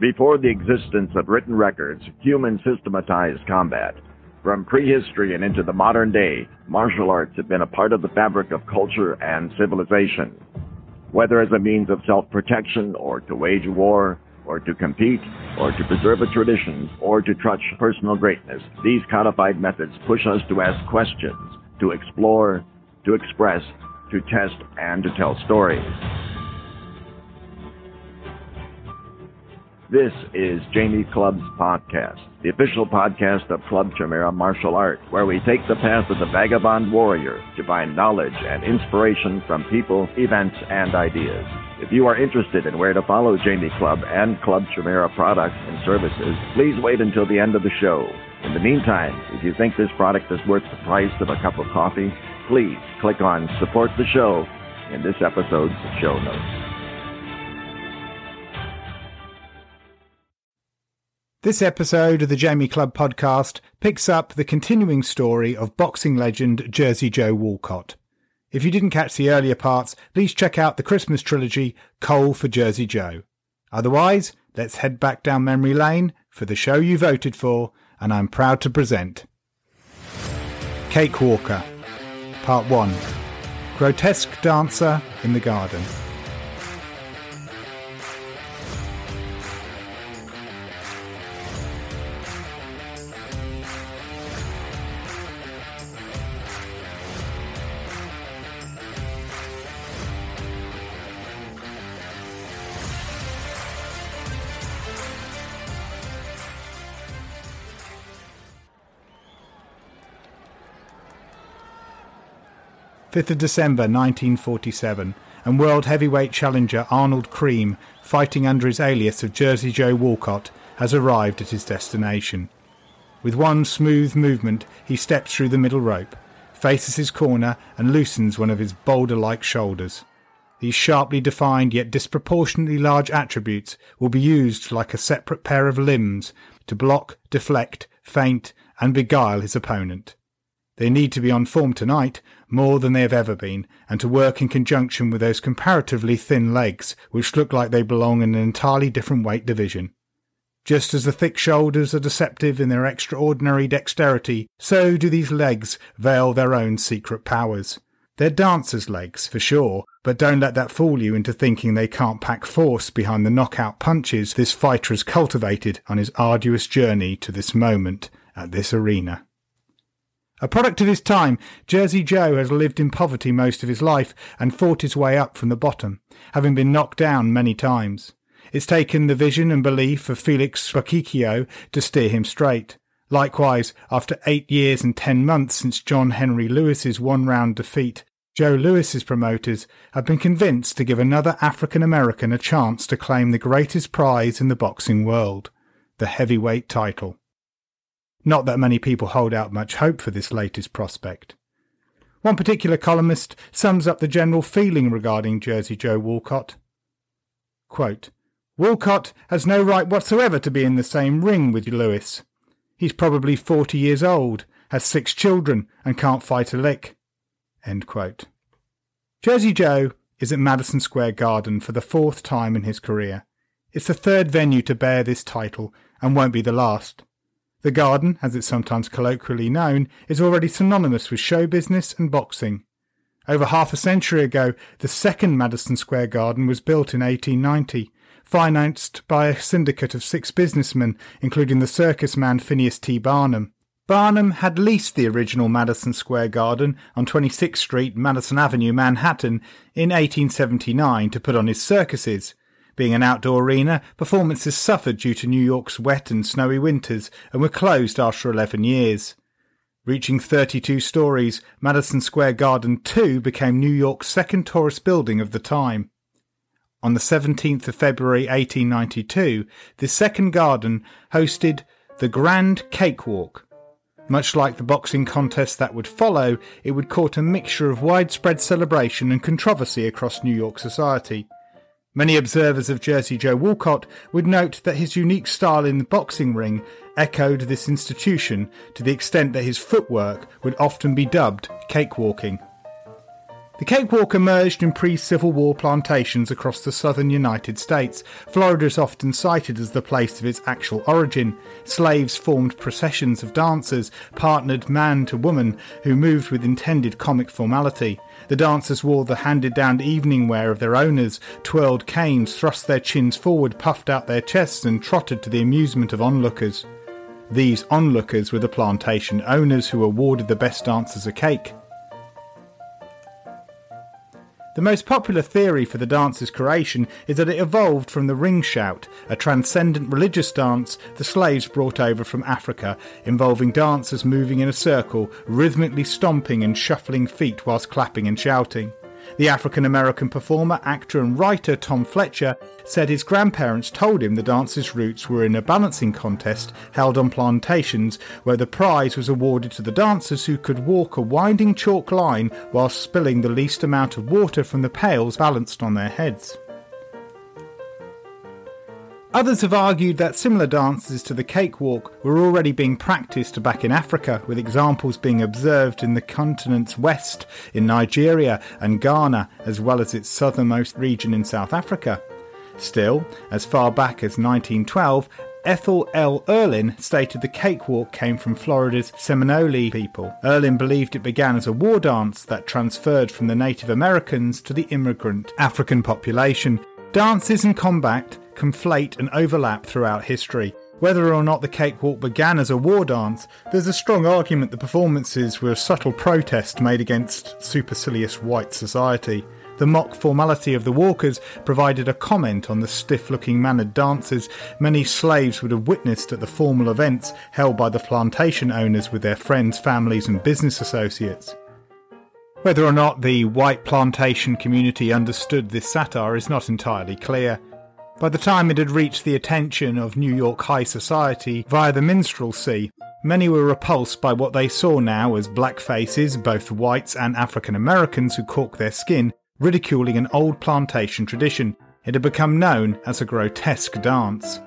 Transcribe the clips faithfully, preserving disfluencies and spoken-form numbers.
Before the existence of written records, humans systematized combat. From prehistory and into the modern day, martial arts have been a part of the fabric of culture and civilization. Whether as a means of self-protection, or to wage war, or to compete, or to preserve a tradition, or to touch personal greatness, these codified methods push us to ask questions, to explore, to express, to test, and to tell stories. This is Jamie Clubb's podcast, the official podcast of Club Chimera Martial Art, where we take the path of the vagabond warrior to find knowledge and inspiration from people, events, and ideas. If you are interested in where to follow Jamie Clubb and Club Chimera products and services, please wait until the end of the show. In the meantime, if you think this product is worth the price of a cup of coffee, please click on Support the Show in this episode's show notes. This episode of the Jamie Clubb podcast picks up the continuing story of boxing legend Jersey Joe Walcott. If you didn't catch the earlier parts, please check out the Christmas trilogy, Coal for Jersey Joe. Otherwise, let's head back down memory lane for the show you voted for, and I'm proud to present Cake Walker, Part one, Grotesque Dancer in the Garden. fifth of December nineteen forty-seven, and world heavyweight challenger Arnold Cream, fighting under his alias of Jersey Joe Walcott, has arrived at his destination. With one smooth movement, he steps through the middle rope, faces his corner and loosens one of his boulder-like shoulders. These sharply defined yet disproportionately large attributes will be used like a separate pair of limbs to block, deflect, feint and beguile his opponent. They need to be on form tonight, more than they have ever been, and to work in conjunction with those comparatively thin legs, which look like they belong in an entirely different weight division. Just as the thick shoulders are deceptive in their extraordinary dexterity, so do these legs veil their own secret powers. They're dancers' legs, for sure, but don't let that fool you into thinking they can't pack force behind the knockout punches this fighter has cultivated on his arduous journey to this moment at this arena. A product of his time, Jersey Joe has lived in poverty most of his life and fought his way up from the bottom, having been knocked down many times. It's taken the vision and belief of Felix Bocchicchio to steer him straight. Likewise, after eight years and ten months since John Henry Lewis's one-round defeat, Joe Louis's promoters have been convinced to give another African-American a chance to claim the greatest prize in the boxing world, the heavyweight title. Not that many people hold out much hope for this latest prospect. One particular columnist sums up the general feeling regarding Jersey Joe Walcott. Quote, "Walcott has no right whatsoever to be in the same ring with Louis. He's probably forty years old, has six children, and can't fight a lick." End quote. Jersey Joe is at Madison Square Garden for the fourth time in his career. It's the third venue to bear this title and won't be the last. The Garden, as it's sometimes colloquially known, is already synonymous with show business and boxing. Over half a century ago, the second Madison Square Garden was built in eighteen ninety, financed by a syndicate of six businessmen, including the circus man Phineas T. Barnum. Barnum had leased the original Madison Square Garden on twenty-sixth Street, Madison Avenue, Manhattan, in eighteen seventy-nine to put on his circuses. Being an outdoor arena, performances suffered due to New York's wet and snowy winters and were closed after eleven years. Reaching thirty-two stories, Madison Square Garden two became New York's second tallest building of the time. On the seventeenth of February eighteen ninety-two, this second garden hosted the Grand Cakewalk. Much like the boxing contest that would follow, it would court a mixture of widespread celebration and controversy across New York society. Many observers of Jersey Joe Walcott would note that his unique style in the boxing ring echoed this institution to the extent that his footwork would often be dubbed cakewalking. The cakewalk emerged in pre-Civil War plantations across the southern United States. Florida is often cited as the place of its actual origin. Slaves formed processions of dancers, partnered man to woman, who moved with intended comic formality. The dancers wore the handed-down evening wear of their owners, twirled canes, thrust their chins forward, puffed out their chests, and trotted to the amusement of onlookers. These onlookers were the plantation owners who awarded the best dancers a cake. The most popular theory for the dance's creation is that it evolved from the ring shout, a transcendent religious dance the slaves brought over from Africa, involving dancers moving in a circle, rhythmically stomping and shuffling feet whilst clapping and shouting. The African-American performer, actor and writer Tom Fletcher said his grandparents told him the dance's roots were in a balancing contest held on plantations where the prize was awarded to the dancers who could walk a winding chalk line while spilling the least amount of water from the pails balanced on their heads. Others have argued that similar dances to the cakewalk were already being practiced back in Africa, with examples being observed in the continent's west, in Nigeria and Ghana, as well as its southernmost region in South Africa. Still, as far back as nineteen twelve, Ethel L. Urlin stated the cakewalk came from Florida's Seminole people. Urlin believed it began as a war dance that transferred from the Native Americans to the immigrant African population. Dances and combat conflate and overlap throughout history. Whether or not the cakewalk began as a war dance, there's a strong argument the performances were a subtle protest made against supercilious white society. The mock formality of the walkers provided a comment on the stiff-looking mannered dances many slaves would have witnessed at the formal events held by the plantation owners with their friends, families and business associates. Whether or not the white plantation community understood this satire is not entirely clear. By the time it had reached the attention of New York high society via the minstrelsy, many were repulsed by what they saw now as blackfaces, both whites and African Americans who corked their skin, ridiculing an old plantation tradition. It had become known as a grotesque dance.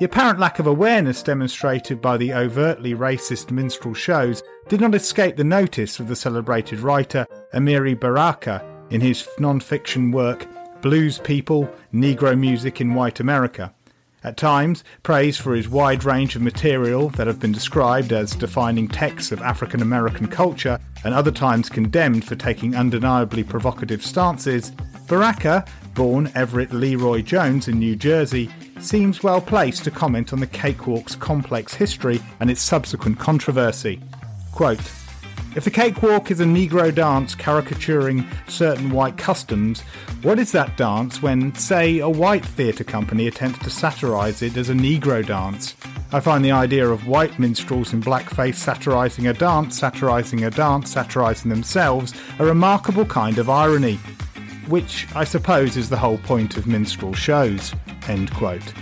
The apparent lack of awareness demonstrated by the overtly racist minstrel shows did not escape the notice of the celebrated writer Amiri Baraka in his non-fiction work Blues People, Negro Music in White America. At times, praised for his wide range of material that have been described as defining texts of African American culture, and other times condemned for taking undeniably provocative stances, Baraka, born Everett Leroy Jones in New Jersey, seems well placed to comment on the cakewalk's complex history and its subsequent controversy. Quote, "If the cakewalk is a Negro dance caricaturing certain white customs, what is that dance when, say, a white theatre company attempts to satirise it as a Negro dance? I find the idea of white minstrels in blackface satirising a dance, satirising a dance, satirising themselves, a remarkable kind of irony, which I suppose is the whole point of minstrel shows." End quote.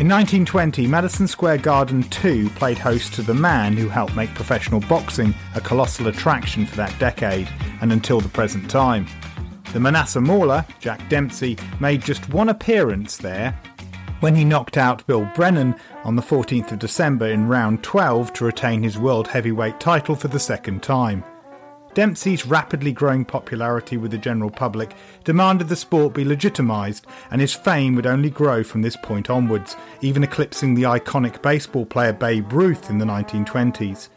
In nineteen twenty, Madison Square Garden two played host to the man who helped make professional boxing a colossal attraction for that decade, and until the present time. The Manasseh Mauler, Jack Dempsey, made just one appearance there, when he knocked out Bill Brennan on the fourteenth of December in round twelve to retain his world heavyweight title for the second time. Dempsey's rapidly growing popularity with the general public demanded the sport be legitimised, and his fame would only grow from this point onwards, even eclipsing the iconic baseball player Babe Ruth in the nineteen twenties.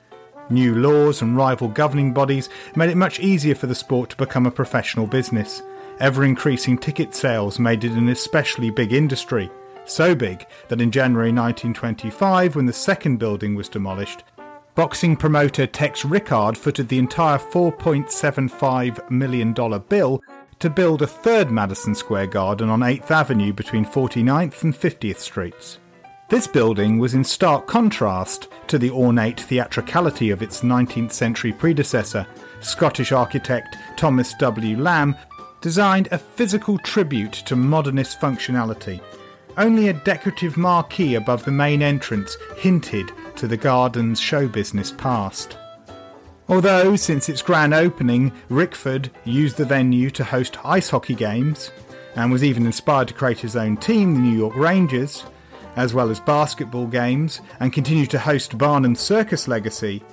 New laws and rival governing bodies made it much easier for the sport to become a professional business. Ever-increasing ticket sales made it an especially big industry, so big that in January nineteen twenty-five, when the second building was demolished, boxing promoter Tex Rickard footed the entire four point seven five million dollars bill to build a third Madison Square Garden on eighth avenue between forty-ninth and fiftieth streets. This building was in stark contrast to the ornate theatricality of its nineteenth century predecessor. Scottish architect Thomas W. Lamb designed a physical tribute to modernist functionality. Only a decorative marquee above the main entrance hinted to the garden's show business past. Although, since its grand opening, Rickford used the venue to host ice hockey games and was even inspired to create his own team, the New York Rangers, as well as basketball games, and continued to host Barnum's circus legacy,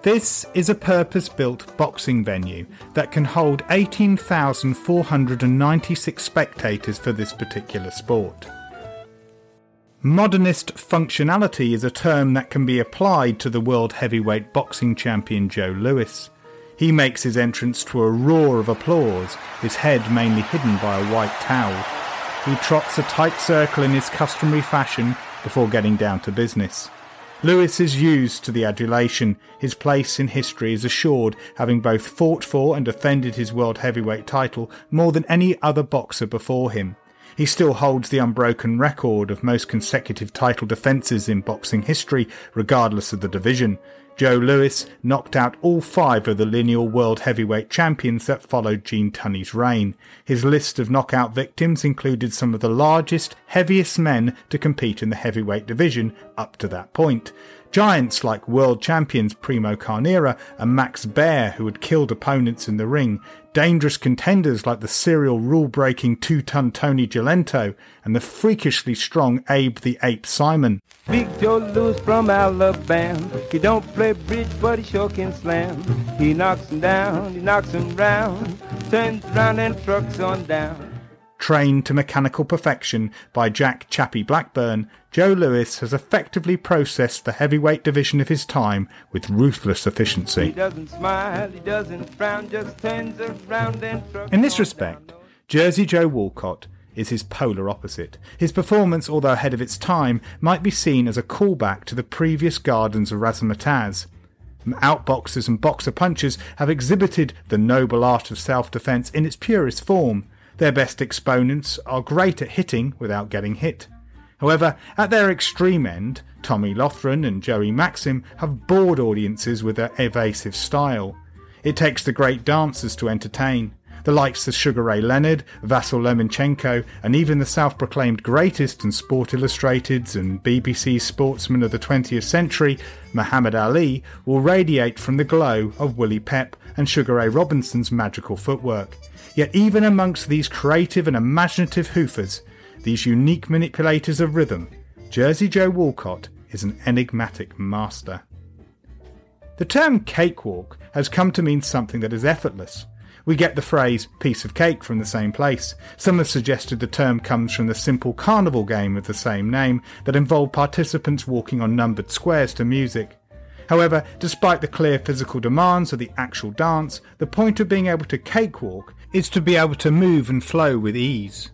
This is a purpose-built boxing venue that can hold eighteen thousand four hundred ninety-six spectators for this particular sport. Modernist functionality is a term that can be applied to the world heavyweight boxing champion Joe Louis. He makes his entrance to a roar of applause, his head mainly hidden by a white towel. He trots a tight circle in his customary fashion before getting down to business. Louis is used to the adulation. His place in history is assured, having both fought for and defended his world heavyweight title more than any other boxer before him. He still holds the unbroken record of most consecutive title defences in boxing history, regardless of the division. Joe Louis knocked out all five of the lineal world heavyweight champions that followed Gene Tunney's reign. His list of knockout victims included some of the largest, heaviest men to compete in the heavyweight division up to that point. Giants like world champions Primo Carnera and Max Baer, who had killed opponents in the ring, dangerous contenders like the serial rule-breaking Two Ton Tony Galento and the freakishly strong Abe the Ape Simon. Big Joe Louis from Alabama, he don't play bridge but he sure can slam. He knocks him down, he knocks him round, turns round and trucks on down. Trained to mechanical perfection by Jack Chappie Blackburn, Joe Louis has effectively processed the heavyweight division of his time with ruthless efficiency. He doesn't smile, he doesn't frown, just turns around and... In this respect, Jersey Joe Walcott is his polar opposite. His performance, although ahead of its time, might be seen as a callback to the previous gardens of razzmatazz. Outboxers and boxer punchers have exhibited the noble art of self-defence in its purest form. Their best exponents are great at hitting without getting hit. However, at their extreme end, Tommy Loughran and Joey Maxim have bored audiences with their evasive style. It takes the great dancers to entertain. The likes of Sugar Ray Leonard, Vasyl Lemonchenko, and even the self-proclaimed greatest in Sport Illustrated's and B B C sportsman of the twentieth century, Muhammad Ali, will radiate from the glow of Willie Pep and Sugar Ray Robinson's magical footwork. Yet even amongst these creative and imaginative hoofers, these unique manipulators of rhythm, Jersey Joe Walcott is an enigmatic master. The term cakewalk has come to mean something that is effortless. We get the phrase piece of cake from the same place. Some have suggested the term comes from the simple carnival game of the same name that involved participants walking on numbered squares to music. However, despite the clear physical demands of the actual dance, the point of being able to cakewalk is to be able to move and flow with ease.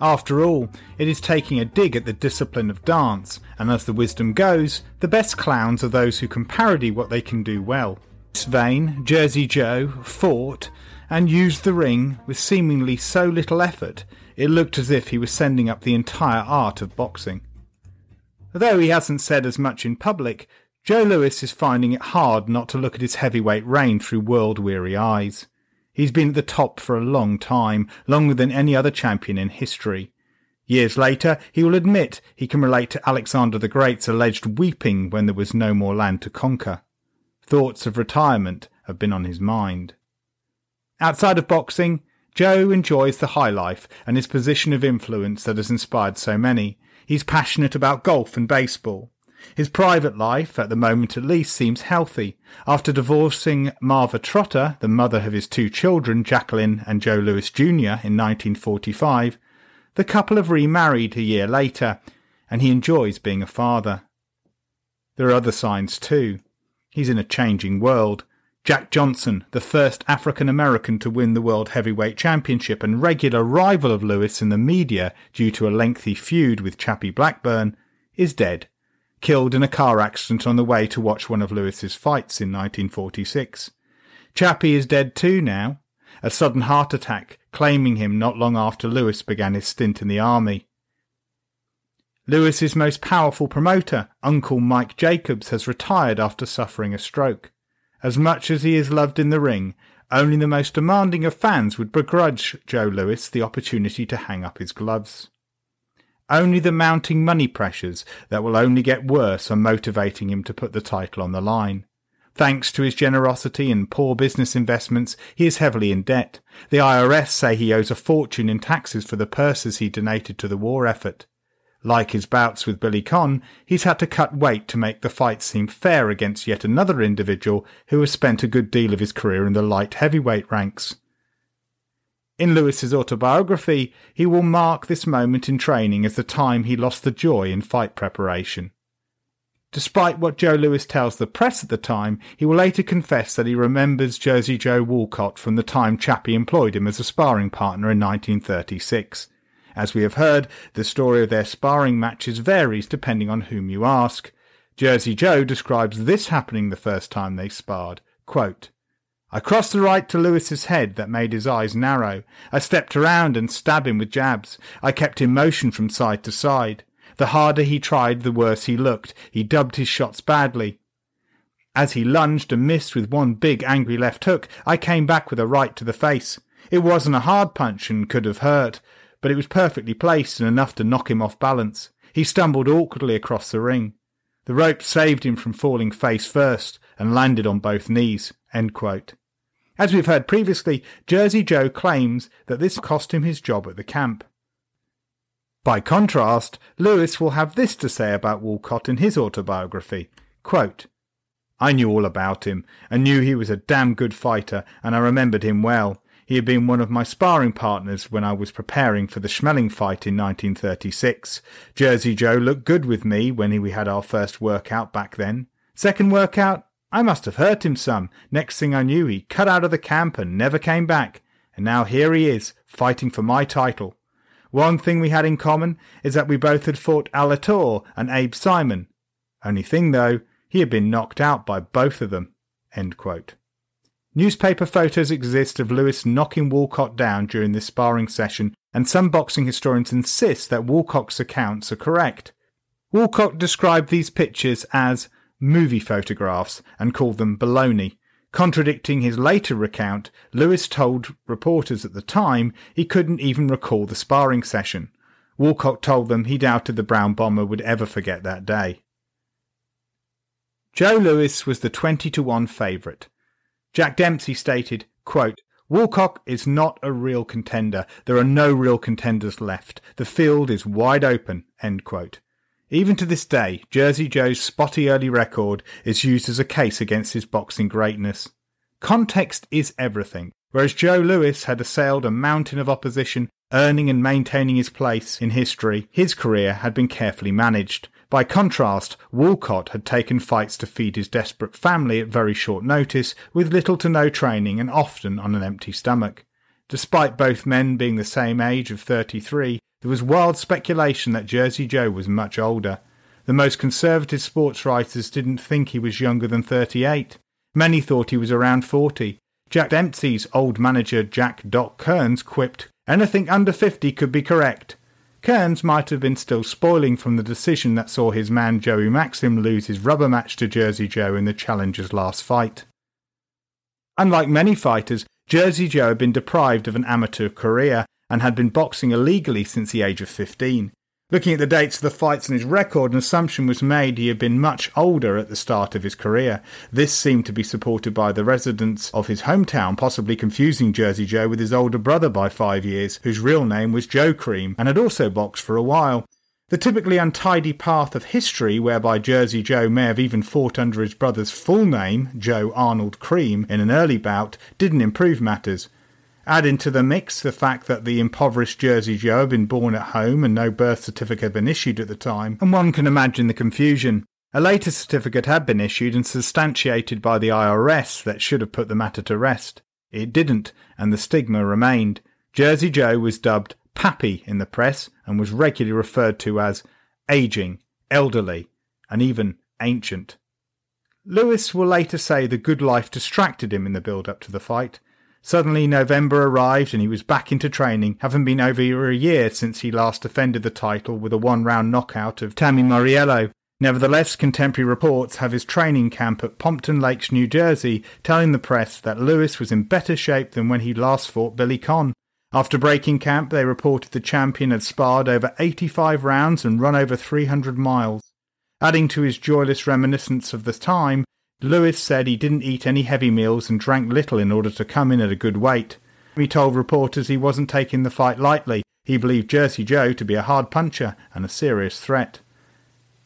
After all, it is taking a dig at the discipline of dance, and as the wisdom goes, the best clowns are those who can parody what they can do well. In this vein, Jersey Joe fought and used the ring with seemingly so little effort, it looked as if he was sending up the entire art of boxing. Although he hasn't said as much in public, Joe Louis is finding it hard not to look at his heavyweight reign through world-weary eyes. He's been at the top for a long time, longer than any other champion in history. Years later, he will admit he can relate to Alexander the Great's alleged weeping when there was no more land to conquer. Thoughts of retirement have been on his mind. Outside of boxing, Joe enjoys the high life and his position of influence that has inspired so many. He's passionate about golf and baseball. His private life, at the moment at least, seems healthy. After divorcing Marva Trotter, the mother of his two children, Jacqueline and Joe Louis Junior, in nineteen forty-five, the couple have remarried a year later, and he enjoys being a father. There are other signs too. He's in a changing world. Jack Johnson, the first African-American to win the World Heavyweight Championship and regular rival of Louis in the media due to a lengthy feud with Chappie Blackburn, is dead. Killed in a car accident on the way to watch one of Louis's fights in nineteen forty-six. Chappie is dead too now, a sudden heart attack claiming him not long after Louis began his stint in the army. Louis's most powerful promoter, Uncle Mike Jacobs, has retired after suffering a stroke. As much as he is loved in the ring, only the most demanding of fans would begrudge Joe Louis the opportunity to hang up his gloves. Only the mounting money pressures that will only get worse are motivating him to put the title on the line. Thanks to his generosity and poor business investments, he is heavily in debt. The I R S say he owes a fortune in taxes for the purses he donated to the war effort. Like his bouts with Billy Conn, he's had to cut weight to make the fight seem fair against yet another individual who has spent a good deal of his career in the light heavyweight ranks. In Lewis's autobiography, he will mark this moment in training as the time he lost the joy in fight preparation. Despite what Joe Louis tells the press at the time, he will later confess that he remembers Jersey Joe Walcott from the time Chappie employed him as a sparring partner in nineteen thirty-six. As we have heard, the story of their sparring matches varies depending on whom you ask. Jersey Joe describes this happening the first time they sparred. Quote, "I crossed the right to Lewis's head that made his eyes narrow. I stepped around and stabbed him with jabs. I kept in motion from side to side. The harder he tried, the worse he looked. He dubbed his shots badly. As he lunged and missed with one big angry left hook, I came back with a right to the face. It wasn't a hard punch and could have hurt, but it was perfectly placed and enough to knock him off balance. He stumbled awkwardly across the ring. The rope saved him from falling face first and landed on both knees." End quote. As we've heard previously, Jersey Joe claims that this cost him his job at the camp. By contrast, Louis will have this to say about Walcott in his autobiography. Quote, "I knew all about him and knew he was a damn good fighter, and I remembered him well. He had been one of my sparring partners when I was preparing for the Schmeling fight in nineteen thirty-six. Jersey Joe looked good with me when we had our first workout back then. Second workout, I must have hurt him some. Next thing I knew, he cut out of the camp and never came back. And now here he is, fighting for my title. One thing we had in common is that we both had fought Alator and Abe Simon. Only thing, though, he had been knocked out by both of them." End quote. Newspaper photos exist of Louis knocking Walcott down during this sparring session, and some boxing historians insist that Walcott's accounts are correct. Walcott described these pictures as movie photographs and called them baloney. Contradicting his later recount, Louis told reporters at the time he couldn't even recall the sparring session. Walcott told them he doubted the Brown Bomber would ever forget that day. Joe Louis was the twenty to one favourite. Jack Dempsey stated, quote, "Walcott is not a real contender. There are no real contenders left. The field is wide open." End quote. Even to this day, Jersey Joe's spotty early record is used as a case against his boxing greatness. Context is everything. Whereas Joe Louis had assailed a mountain of opposition, earning and maintaining his place in history, his career had been carefully managed. By contrast, Walcott had taken fights to feed his desperate family at very short notice, with little to no training and often on an empty stomach. Despite both men being the same age of thirty-three, there was wild speculation that Jersey Joe was much older. The most conservative sports writers didn't think he was younger than thirty-eight. Many thought he was around forty. Jack Dempsey's old manager Jack Doc Kearns quipped, "Anything under fifty could be correct." Kearns might have been still spoiling from the decision that saw his man Joey Maxim lose his rubber match to Jersey Joe in the challenger's last fight. Unlike many fighters, Jersey Joe had been deprived of an amateur career and had been boxing illegally since the age of fifteen. Looking at the dates of the fights and his record, an assumption was made he had been much older at the start of his career. This seemed to be supported by the residents of his hometown, possibly confusing Jersey Joe with his older brother by five years, whose real name was Joe Cream, and had also boxed for a while. The typically untidy path of history, whereby Jersey Joe may have even fought under his brother's full name, Joe Arnold Cream, in an early bout, didn't improve matters. Add into the mix the fact that the impoverished Jersey Joe had been born at home and no birth certificate had been issued at the time, and one can imagine the confusion. A later certificate had been issued and substantiated by the I R S that should have put the matter to rest. It didn't, and the stigma remained. Jersey Joe was dubbed Pappy in the press and was regularly referred to as aging, elderly, and even ancient. Louis will later say the good life distracted him in the build-up to the fight. Suddenly November arrived and he was back into training, having been over a year since he last defended the title with a one-round knockout of Tami Mauriello. Nevertheless, contemporary reports have his training camp at Pompton Lakes, New Jersey, telling the press that Louis was in better shape than when he last fought Billy Conn. After breaking camp, they reported the champion had sparred over eighty-five rounds and run over three hundred miles. Adding to his joyless reminiscence of the time, Louis said he didn't eat any heavy meals and drank little in order to come in at a good weight. He told reporters he wasn't taking the fight lightly. He believed Jersey Joe to be a hard puncher and a serious threat.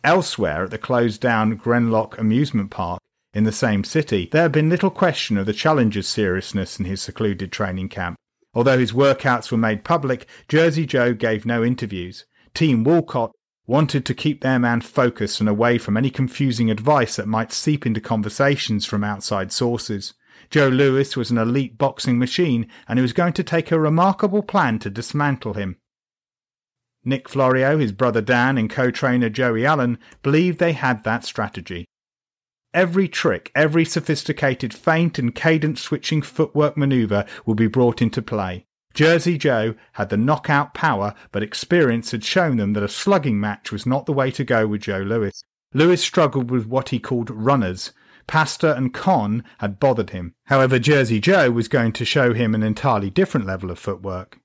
Elsewhere at the closed-down Grenlock amusement park in the same city, there had been little question of the challenger's seriousness in his secluded training camp. Although his workouts were made public, Jersey Joe gave no interviews. Team Walcott wanted to keep their man focused and away from any confusing advice that might seep into conversations from outside sources. Joe Louis was an elite boxing machine, and it was going to take a remarkable plan to dismantle him. Nick Florio, his brother Dan, and co-trainer Joey Allen believed they had that strategy. Every trick, every sophisticated feint and cadence-switching footwork manoeuvre would be brought into play. Jersey Joe had the knockout power, but experience had shown them that a slugging match was not the way to go with Joe Louis. Louis struggled with what he called runners. Pasta and Conn had bothered him. However, Jersey Joe was going to show him an entirely different level of footwork.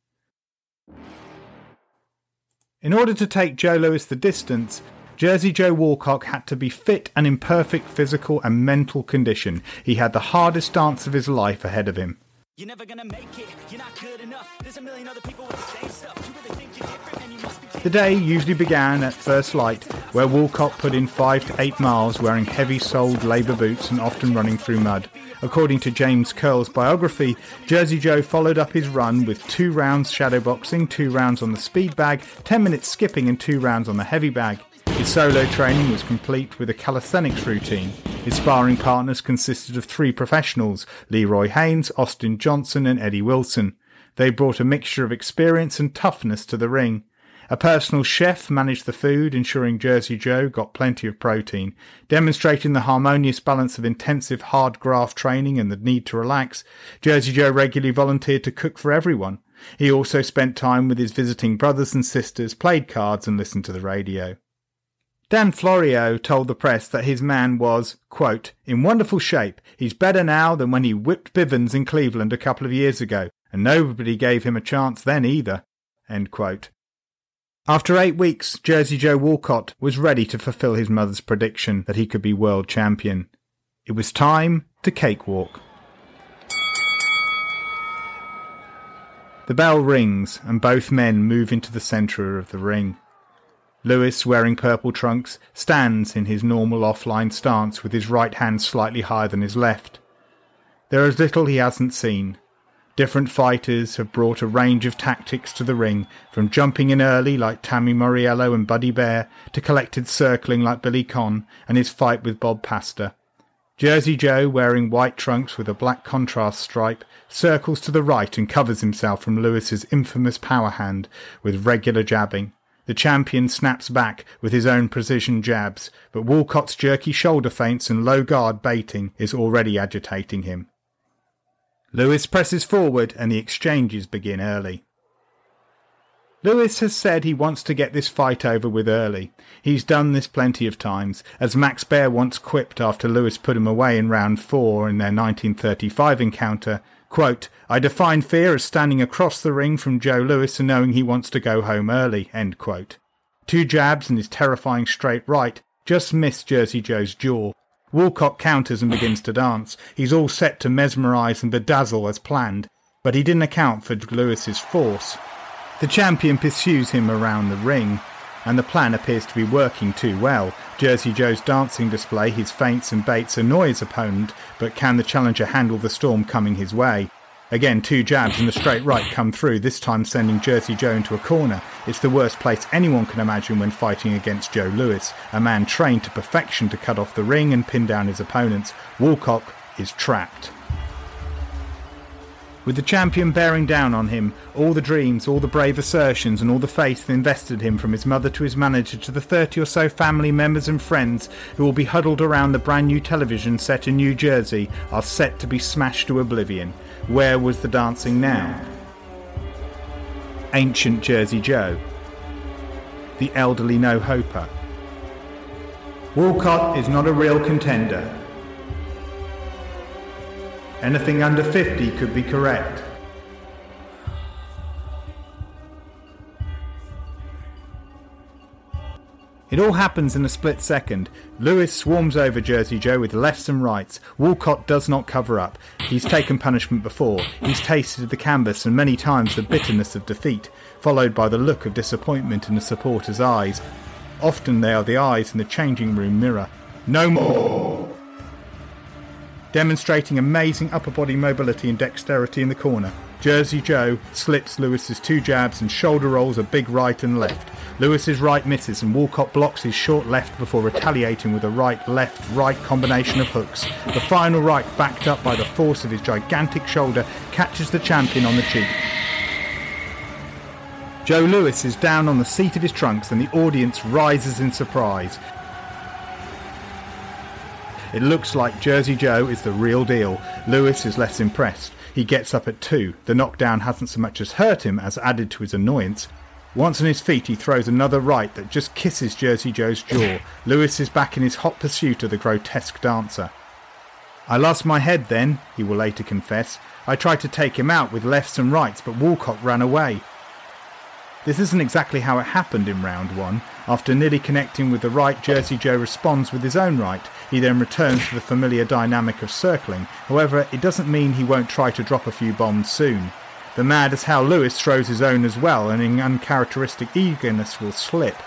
In order to take Joe Louis the distance, Jersey Joe Walcott had to be fit and in perfect physical and mental condition. He had the hardest dance of his life ahead of him. You're never gonna make it, you're not good enough, there's a million other people with the same stuff, you really think you're different and you must be... The day usually began at first light, where Walcott put in five to eight miles wearing heavy-soled labour boots and often running through mud. According to James Curl's biography, Jersey Joe followed up his run with two rounds shadowboxing, two rounds on the speed bag, ten minutes skipping and two rounds on the heavy bag. His solo training was complete with a calisthenics routine. His sparring partners consisted of three professionals, Leroy Haynes, Austin Johnson and Eddie Wilson. They brought a mixture of experience and toughness to the ring. A personal chef managed the food, ensuring Jersey Joe got plenty of protein. Demonstrating the harmonious balance of intensive hard graft training and the need to relax, Jersey Joe regularly volunteered to cook for everyone. He also spent time with his visiting brothers and sisters, played cards and listened to the radio. Dan Florio told the press that his man was, quote, in wonderful shape. He's better now than when he whipped Bivens in Cleveland a couple of years ago, and nobody gave him a chance then either, end quote. After eight weeks, Jersey Joe Walcott was ready to fulfill his mother's prediction that he could be world champion. It was time to cakewalk. The bell rings, and both men move into the centre of the ring. Louis, wearing purple trunks, stands in his normal offline stance with his right hand slightly higher than his left. There is little he hasn't seen. Different fighters have brought a range of tactics to the ring, from jumping in early like Tami Mauriello and Buddy Baer, to collected circling like Billy Conn and his fight with Bob Pasta. Jersey Joe, wearing white trunks with a black contrast stripe, circles to the right and covers himself from Lewis's infamous power hand with regular jabbing. The champion snaps back with his own precision jabs, but Walcott's jerky shoulder feints and low guard baiting is already agitating him. Louis presses forward and the exchanges begin early. Louis has said he wants to get this fight over with early. He's done this plenty of times, as Max Baer once quipped after Louis put him away in round four in their nineteen thirty-five encounter, quote, I define fear as standing across the ring from Joe Louis and knowing he wants to go home early, end quote. Two jabs and his terrifying straight right just miss Jersey Joe's jaw. Walcott counters and begins to dance. He's all set to mesmerise and bedazzle as planned, but he didn't account for Lewis's force. The champion pursues him around the ring, and the plan appears to be working too well. Jersey Joe's dancing display, his feints and baits annoy his opponent, but can the challenger handle the storm coming his way? Again, two jabs and the straight right come through, this time sending Jersey Joe into a corner. It's the worst place anyone can imagine when fighting against Joe Louis, a man trained to perfection to cut off the ring and pin down his opponents. Walcott is trapped. With the champion bearing down on him, all the dreams, all the brave assertions and all the faith invested him from his mother to his manager to the thirty or so family members and friends who will be huddled around the brand new television set in New Jersey are set to be smashed to oblivion. Where was the dancing now? Ancient Jersey Joe. The elderly no-hoper. Walcott is not a real contender. Anything under fifty could be correct. It all happens in a split second. Louis swarms over Jersey Joe with lefts and rights. Walcott does not cover up. He's taken punishment before. He's tasted the canvas and many times the bitterness of defeat, followed by the look of disappointment in the supporters' eyes. Often they are the eyes in the changing room mirror. No more! Demonstrating amazing upper body mobility and dexterity in the corner, Jersey Joe slips Lewis's two jabs and shoulder rolls a big right and left. Lewis's right misses and Walcott blocks his short left before retaliating with a right-left-right combination of hooks. The final right, backed up by the force of his gigantic shoulder, catches the champion on the cheek. Joe Louis is down on the seat of his trunks and the audience rises in surprise. It looks like Jersey Joe is the real deal. Louis is less impressed. He gets up at two. The knockdown hasn't so much as hurt him as added to his annoyance. Once on his feet, he throws another right that just kisses Jersey Joe's jaw. Louis is back in his hot pursuit of the grotesque dancer. "I lost my head then," he will later confess. "I tried to take him out with lefts and rights, but Walcott ran away." This isn't exactly how it happened in round one. After nearly connecting with the right, Jersey Joe responds with his own right. He then returns to the familiar dynamic of circling. However, it doesn't mean he won't try to drop a few bombs soon. The mad as hell Louis throws his own as well, and in uncharacteristic eagerness will slip.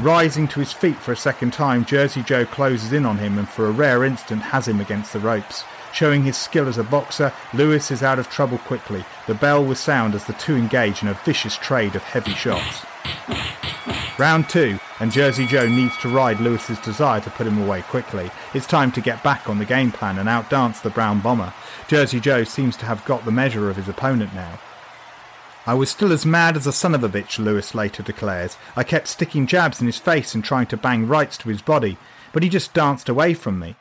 Rising to his feet for a second time, Jersey Joe closes in on him and for a rare instant has him against the ropes. Showing his skill as a boxer, Louis is out of trouble quickly. The bell will sound as the two engage in a vicious trade of heavy shots. Round two, and Jersey Joe needs to ride Lewis's desire to put him away quickly. It's time to get back on the game plan and outdance the brown bomber. Jersey Joe seems to have got the measure of his opponent now. "I was still as mad as a son of a bitch," Louis later declares. "I kept sticking jabs in his face and trying to bang rights to his body, but he just danced away from me."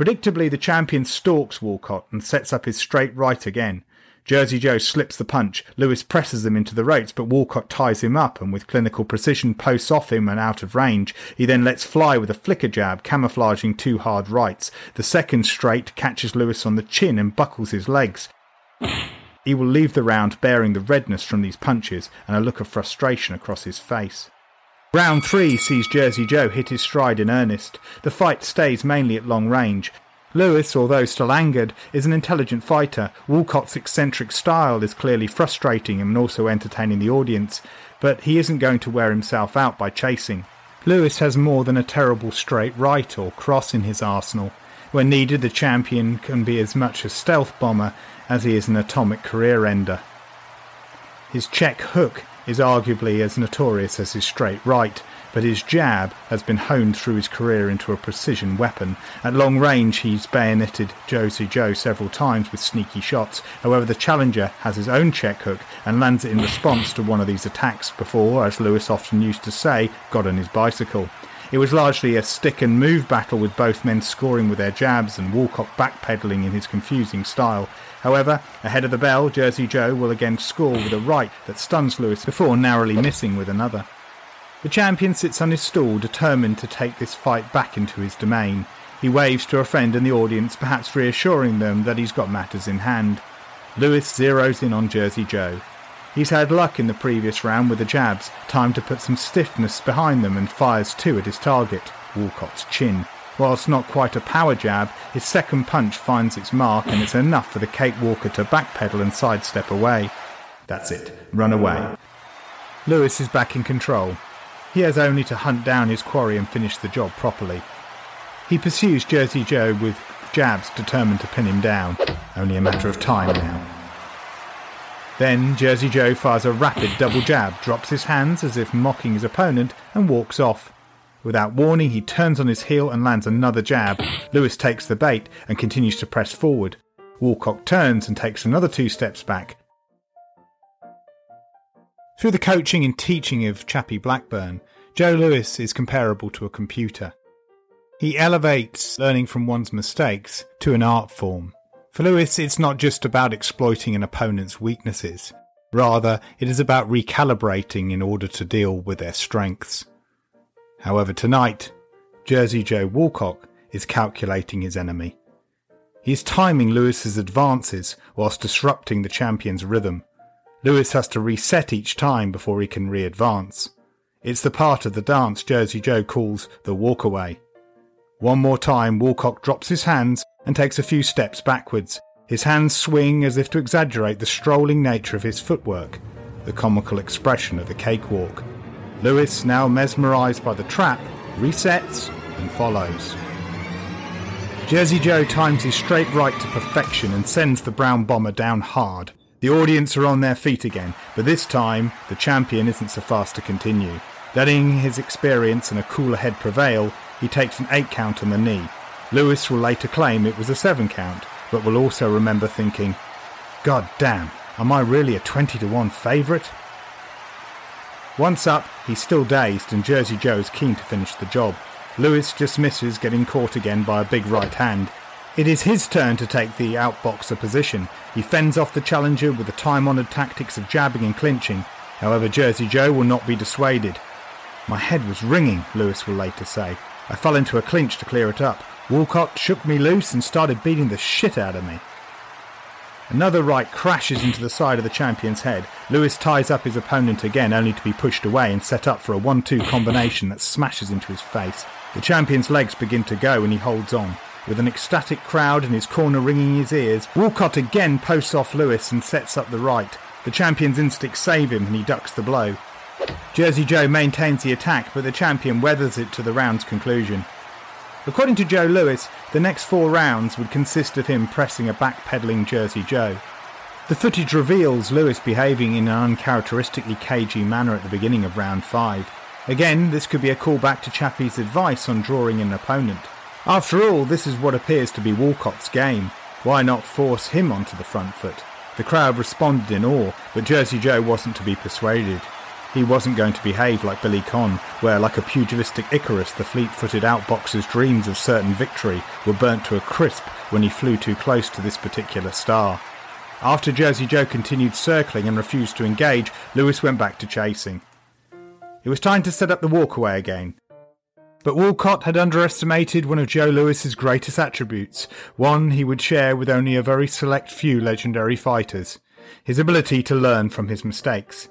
Predictably, the champion stalks Walcott and sets up his straight right again. Jersey Joe slips the punch. Louis presses him into the ropes, but Walcott ties him up and with clinical precision posts off him and out of range. He then lets fly with a flicker jab, camouflaging two hard rights. The second straight catches Louis on the chin and buckles his legs. He will leave the round bearing the redness from these punches and a look of frustration across his face. Round three sees Jersey Joe hit his stride in earnest. The fight stays mainly at long range. Louis, although still angered, is an intelligent fighter. Walcott's eccentric style is clearly frustrating him and also entertaining the audience, but he isn't going to wear himself out by chasing. Louis has more than a terrible straight right or cross in his arsenal. When needed, the champion can be as much a stealth bomber as he is an atomic career-ender. His check hook is arguably as notorious as his straight right, but his jab has been honed through his career into a precision weapon. At long range, he's bayoneted Jersey Joe several times with sneaky shots. However, the challenger has his own check hook and lands it in response to one of these attacks before, as Louis often used to say, got on his bicycle. It was largely a stick-and-move battle with both men scoring with their jabs and Walcott backpedalling in his confusing style. However, ahead of the bell, Jersey Joe will again score with a right that stuns Louis before narrowly missing with another. The champion sits on his stool, determined to take this fight back into his domain. He waves to a friend in the audience, perhaps reassuring them that he's got matters in hand. Louis zeroes in on Jersey Joe. He's had luck in the previous round with the jabs, time to put some stiffness behind them, and fires two at his target, Walcott's chin. Whilst not quite a power jab, his second punch finds its mark and it's enough for the cakewalker to backpedal and sidestep away. That's it. Run away. Louis is back in control. He has only to hunt down his quarry and finish the job properly. He pursues Jersey Joe with jabs, determined to pin him down. Only a matter of time now. Then Jersey Joe fires a rapid double jab, drops his hands as if mocking his opponent and walks off. Without warning, he turns on his heel and lands another jab. Louis takes the bait and continues to press forward. Walcott turns and takes another two steps back. Through the coaching and teaching of Chappie Blackburn, Joe Louis is comparable to a computer. He elevates learning from one's mistakes to an art form. For Louis, it's not just about exploiting an opponent's weaknesses. Rather, it is about recalibrating in order to deal with their strengths. However, tonight, Jersey Joe Walcott is calculating his enemy. He is timing Lewis's advances whilst disrupting the champion's rhythm. Louis has to reset each time before he can re-advance. It's the part of the dance Jersey Joe calls the walkaway. One more time, Walcott drops his hands and takes a few steps backwards. His hands swing as if to exaggerate the strolling nature of his footwork, the comical expression of the cakewalk. Louis, now mesmerised by the trap, resets and follows. Jersey Joe times his straight right to perfection and sends the brown bomber down hard. The audience are on their feet again, but this time the champion isn't so fast to continue. Letting his experience and a cooler head prevail, he takes an eight count on the knee. Louis will later claim it was a seven count, but will also remember thinking, "God damn, am I really a twenty to one favourite?" Once up, he's still dazed and Jersey Joe is keen to finish the job. Louis just misses getting caught again by a big right hand. It is his turn to take the outboxer position. He fends off the challenger with the time-honoured tactics of jabbing and clinching. However, Jersey Joe will not be dissuaded. "My head was ringing," Louis will later say. "I fell into a clinch to clear it up. Walcott shook me loose and started beating the shit out of me." Another right crashes into the side of the champion's head. Louis ties up his opponent again, only to be pushed away and set up for a one two combination that smashes into his face. The champion's legs begin to go and he holds on. With an ecstatic crowd in his corner ringing his ears, Walcott again posts off Louis and sets up the right. The champion's instincts save him and he ducks the blow. Jersey Joe maintains the attack, but the champion weathers it to the round's conclusion. According to Joe Louis, the next four rounds would consist of him pressing a backpedaling Jersey Joe. The footage reveals Louis behaving in an uncharacteristically cagey manner at the beginning of round five. Again, this could be a callback to Chappie's advice on drawing an opponent. After all, this is what appears to be Walcott's game. Why not force him onto the front foot? The crowd responded in awe, but Jersey Joe wasn't to be persuaded. He wasn't going to behave like Billy Conn, where, like a pugilistic Icarus, the fleet-footed outboxer's dreams of certain victory were burnt to a crisp when he flew too close to this particular star. After Jersey Joe continued circling and refused to engage, Louis went back to chasing. It was time to set up the walkaway again. But Walcott had underestimated one of Joe Louis's greatest attributes, one he would share with only a very select few legendary fighters, his ability to learn from his mistakes.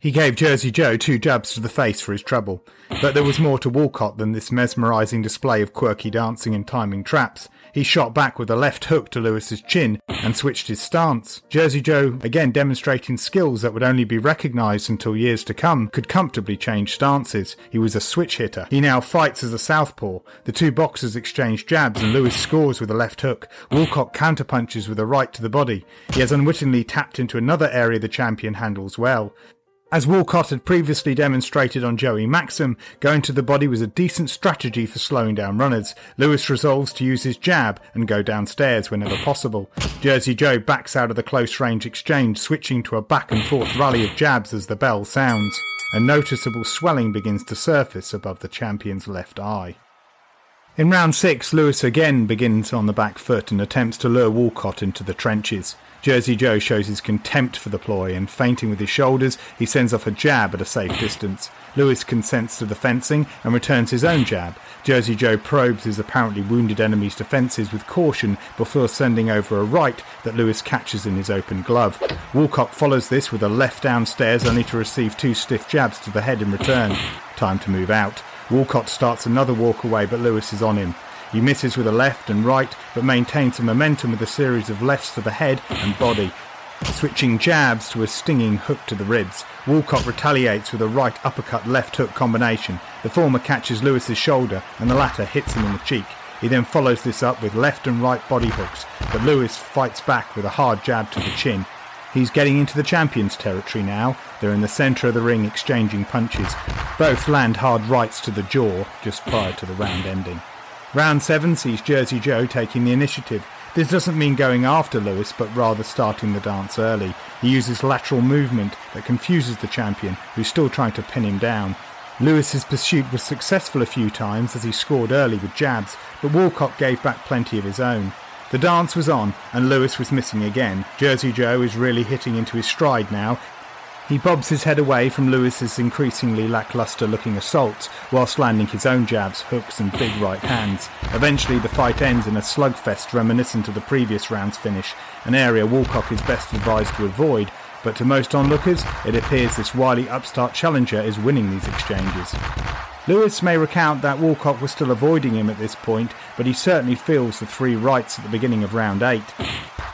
He gave Jersey Joe two jabs to the face for his trouble, but there was more to Walcott than this mesmerising display of quirky dancing and timing traps. He shot back with a left hook to Louis's chin and switched his stance. Jersey Joe, again demonstrating skills that would only be recognised until years to come, could comfortably change stances. He was a switch hitter. He now fights as a southpaw. The two boxers exchange jabs and Louis scores with a left hook. Walcott counterpunches with a right to the body. He has unwittingly tapped into another area the champion handles well. As Walcott had previously demonstrated on Joey Maxim, going to the body was a decent strategy for slowing down runners. Louis resolves to use his jab and go downstairs whenever possible. Jersey Joe backs out of the close-range exchange, switching to a back-and-forth rally of jabs as the bell sounds. A noticeable swelling begins to surface above the champion's left eye. In round six, Louis again begins on the back foot and attempts to lure Walcott into the trenches. Jersey Joe shows his contempt for the ploy and, feinting with his shoulders, he sends off a jab at a safe distance. Louis consents to the fencing and returns his own jab. Jersey Joe probes his apparently wounded enemy's defences with caution before sending over a right that Louis catches in his open glove. Walcott follows this with a left downstairs only to receive two stiff jabs to the head in return. Time to move out. Walcott starts another walk away, but Louis is on him. He misses with a left and right, but maintains some momentum with a series of lefts to the head and body, switching jabs to a stinging hook to the ribs. Walcott retaliates with a right uppercut-left hook combination. The former catches Louis's shoulder, and the latter hits him in the cheek. He then follows this up with left and right body hooks, but Louis fights back with a hard jab to the chin. He's getting into the champion's territory now. They're in the centre of the ring exchanging punches. Both land hard rights to the jaw just prior to the round ending. Round seven sees Jersey Joe taking the initiative. This doesn't mean going after Louis, but rather starting the dance early. He uses lateral movement that confuses the champion, who's still trying to pin him down. Louis's pursuit was successful a few times as he scored early with jabs, but Walcott gave back plenty of his own. The dance was on, and Louis was missing again. Jersey Joe is really hitting into his stride now. He bobs his head away from Louis's increasingly lacklustre-looking assaults, whilst landing his own jabs, hooks and big right hands. Eventually the fight ends in a slugfest reminiscent of the previous round's finish, an area Walcott is best advised to avoid, but to most onlookers, it appears this wily upstart challenger is winning these exchanges. Louis may recount that Walcott was still avoiding him at this point, but he certainly feels the three rights at the beginning of round eight.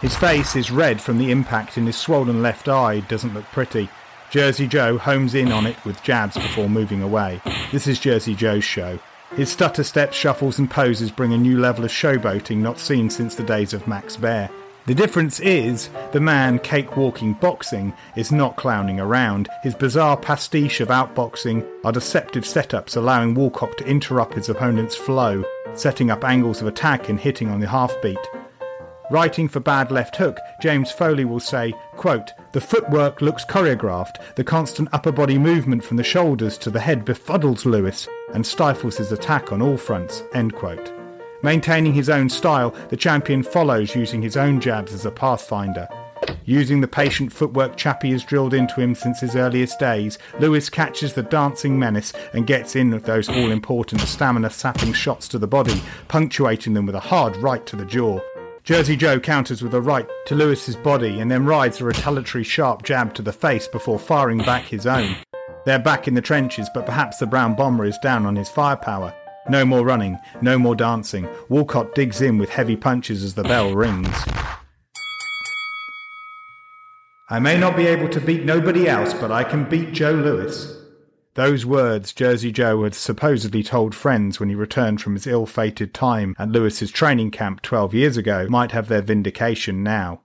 His face is red from the impact and his swollen left eye doesn't look pretty. Jersey Joe homes in on it with jabs before moving away. This is Jersey Joe's show. His stutter steps, shuffles and poses bring a new level of showboating not seen since the days of Max Baer. The difference is, the man cake-walking boxing is not clowning around. His bizarre pastiche of outboxing are deceptive setups, allowing Walcott to interrupt his opponent's flow, setting up angles of attack and hitting on the half-beat. Writing for Bad Left Hook, James Foley will say, quote, "The footwork looks choreographed. The constant upper-body movement from the shoulders to the head befuddles Louis and stifles his attack on all fronts," end quote. Maintaining his own style, the champion follows using his own jabs as a pathfinder. Using the patient footwork Chappie has drilled into him since his earliest days, Louis catches the dancing menace and gets in with those all-important stamina-sapping shots to the body, punctuating them with a hard right to the jaw. Jersey Joe counters with a right to Louis's body and then rides a retaliatory sharp jab to the face before firing back his own. They're back in the trenches, but perhaps the brown bomber is down on his firepower. No more running, no more dancing. Walcott digs in with heavy punches as the bell rings. "I may not be able to beat nobody else, but I can beat Joe Louis." Those words Jersey Joe had supposedly told friends when he returned from his ill-fated time at Lewis's training camp twelve years ago might have their vindication now.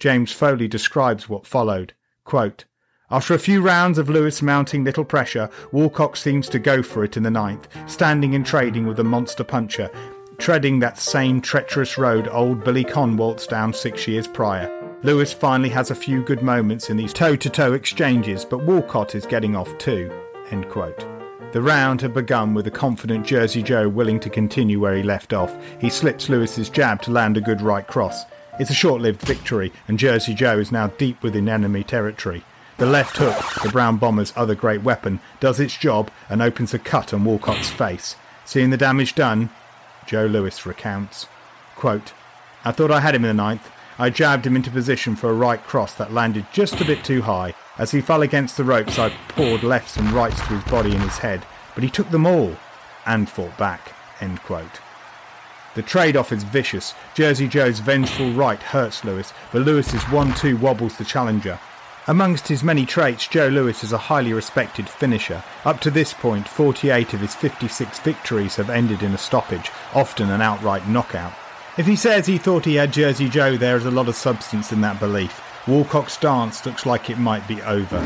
James Foley describes what followed, quote, "After a few rounds of Louis mounting little pressure, Walcott seems to go for it in the ninth, standing and trading with the monster puncher, treading that same treacherous road old Billy Conn waltzed down six years prior. Louis finally has a few good moments in these toe-to-toe exchanges, but Walcott is getting off too," end quote. The round had begun with a confident Jersey Joe willing to continue where he left off. He slips Lewis's jab to land a good right cross. It's a short-lived victory, and Jersey Joe is now deep within enemy territory. The left hook, the brown bomber's other great weapon, does its job and opens a cut on Walcott's face. Seeing the damage done, Joe Louis recounts, quote, "I thought I had him in the ninth. I jabbed him into position for a right cross that landed just a bit too high. As he fell against the ropes, I poured lefts and rights to his body and his head, but he took them all and fought back," end quote. The trade-off is vicious. Jersey Joe's vengeful right hurts Louis, but Lewis's one-two wobbles the challenger. Amongst his many traits, Joe Louis is a highly respected finisher. Up to this point, forty-eight of his fifty-six victories have ended in a stoppage, often an outright knockout. If he says he thought he had Jersey Joe, there is a lot of substance in that belief. Walcott's dance looks like it might be over.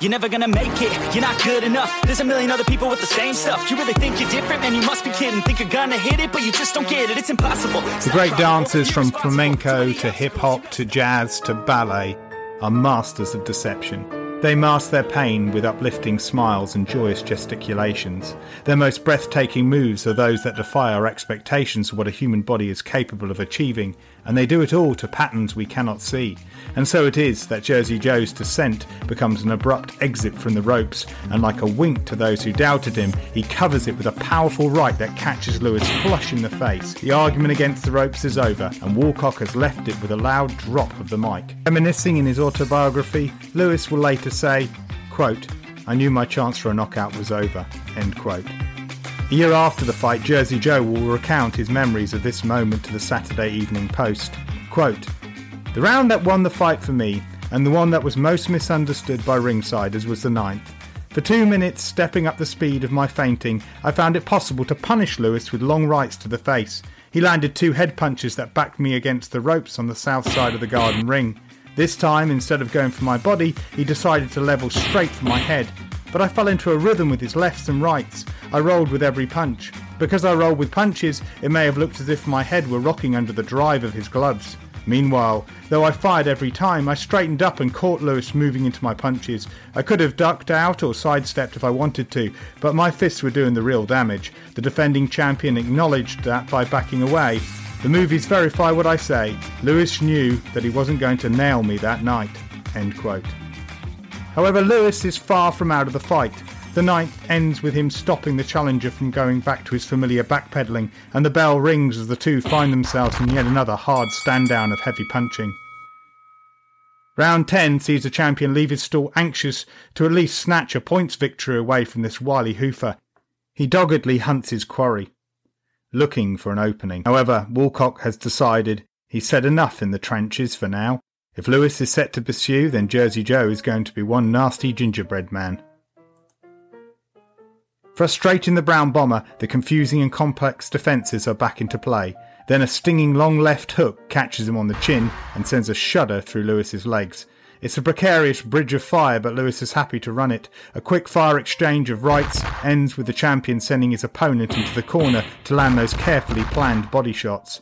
"You're never gonna make it, you're not good enough. There's a million other people with the same stuff. You really think you're different, man, you must be kidding. Think you're gonna hit it, but you just don't get it, it's impossible." The great dancers from flamenco to hip-hop to jazz to ballet are masters of deception. They mask their pain with uplifting smiles and joyous gesticulations. Their most breathtaking moves are those that defy our expectations of what a human body is capable of achieving, and they do it all to patterns we cannot see. And so it is that Jersey Joe's descent becomes an abrupt exit from the ropes, and like a wink to those who doubted him, he covers it with a powerful right that catches Louis flush in the face. The argument against the ropes is over, and Walcott has left it with a loud drop of the mic. Reminiscing in his autobiography, Louis will later say, quote, "I knew my chance for a knockout was over," end quote. A year after the fight, Jersey Joe will recount his memories of this moment to the Saturday Evening Post. Quote, "The round that won the fight for me, and the one that was most misunderstood by ringsiders, was the ninth. For two minutes, stepping up the speed of my feinting, I found it possible to punish Louis with long rights to the face. He landed two head punches that backed me against the ropes on the south side of the garden ring. This time, instead of going for my body, he decided to level straight for my head. But I fell into a rhythm with his lefts and rights. I rolled with every punch. Because I rolled with punches, it may have looked as if my head were rocking under the drive of his gloves. Meanwhile, though I fired every time, I straightened up and caught Louis moving into my punches. I could have ducked out or sidestepped if I wanted to, but my fists were doing the real damage. The defending champion acknowledged that by backing away. The movies verify what I say. Louis knew that he wasn't going to nail me that night." End quote. However, Louis is far from out of the fight. The ninth ends with him stopping the challenger from going back to his familiar backpedalling, and the bell rings as the two find themselves in yet another hard stand-down of heavy punching. Round ten sees the champion leave his stall anxious to at least snatch a points victory away from this wily hoofer. He doggedly hunts his quarry, looking for an opening. However, Walcott has decided he's said enough in the trenches for now. If Louis is set to pursue, then Jersey Joe is going to be one nasty gingerbread man. Frustrating the brown bomber, the confusing and complex defences are back into play. Then a stinging long left hook catches him on the chin and sends a shudder through Lewis's legs. It's a precarious bridge of fire, but Louis is happy to run it. A quick-fire exchange of rights ends with the champion sending his opponent into the corner to land those carefully planned body shots.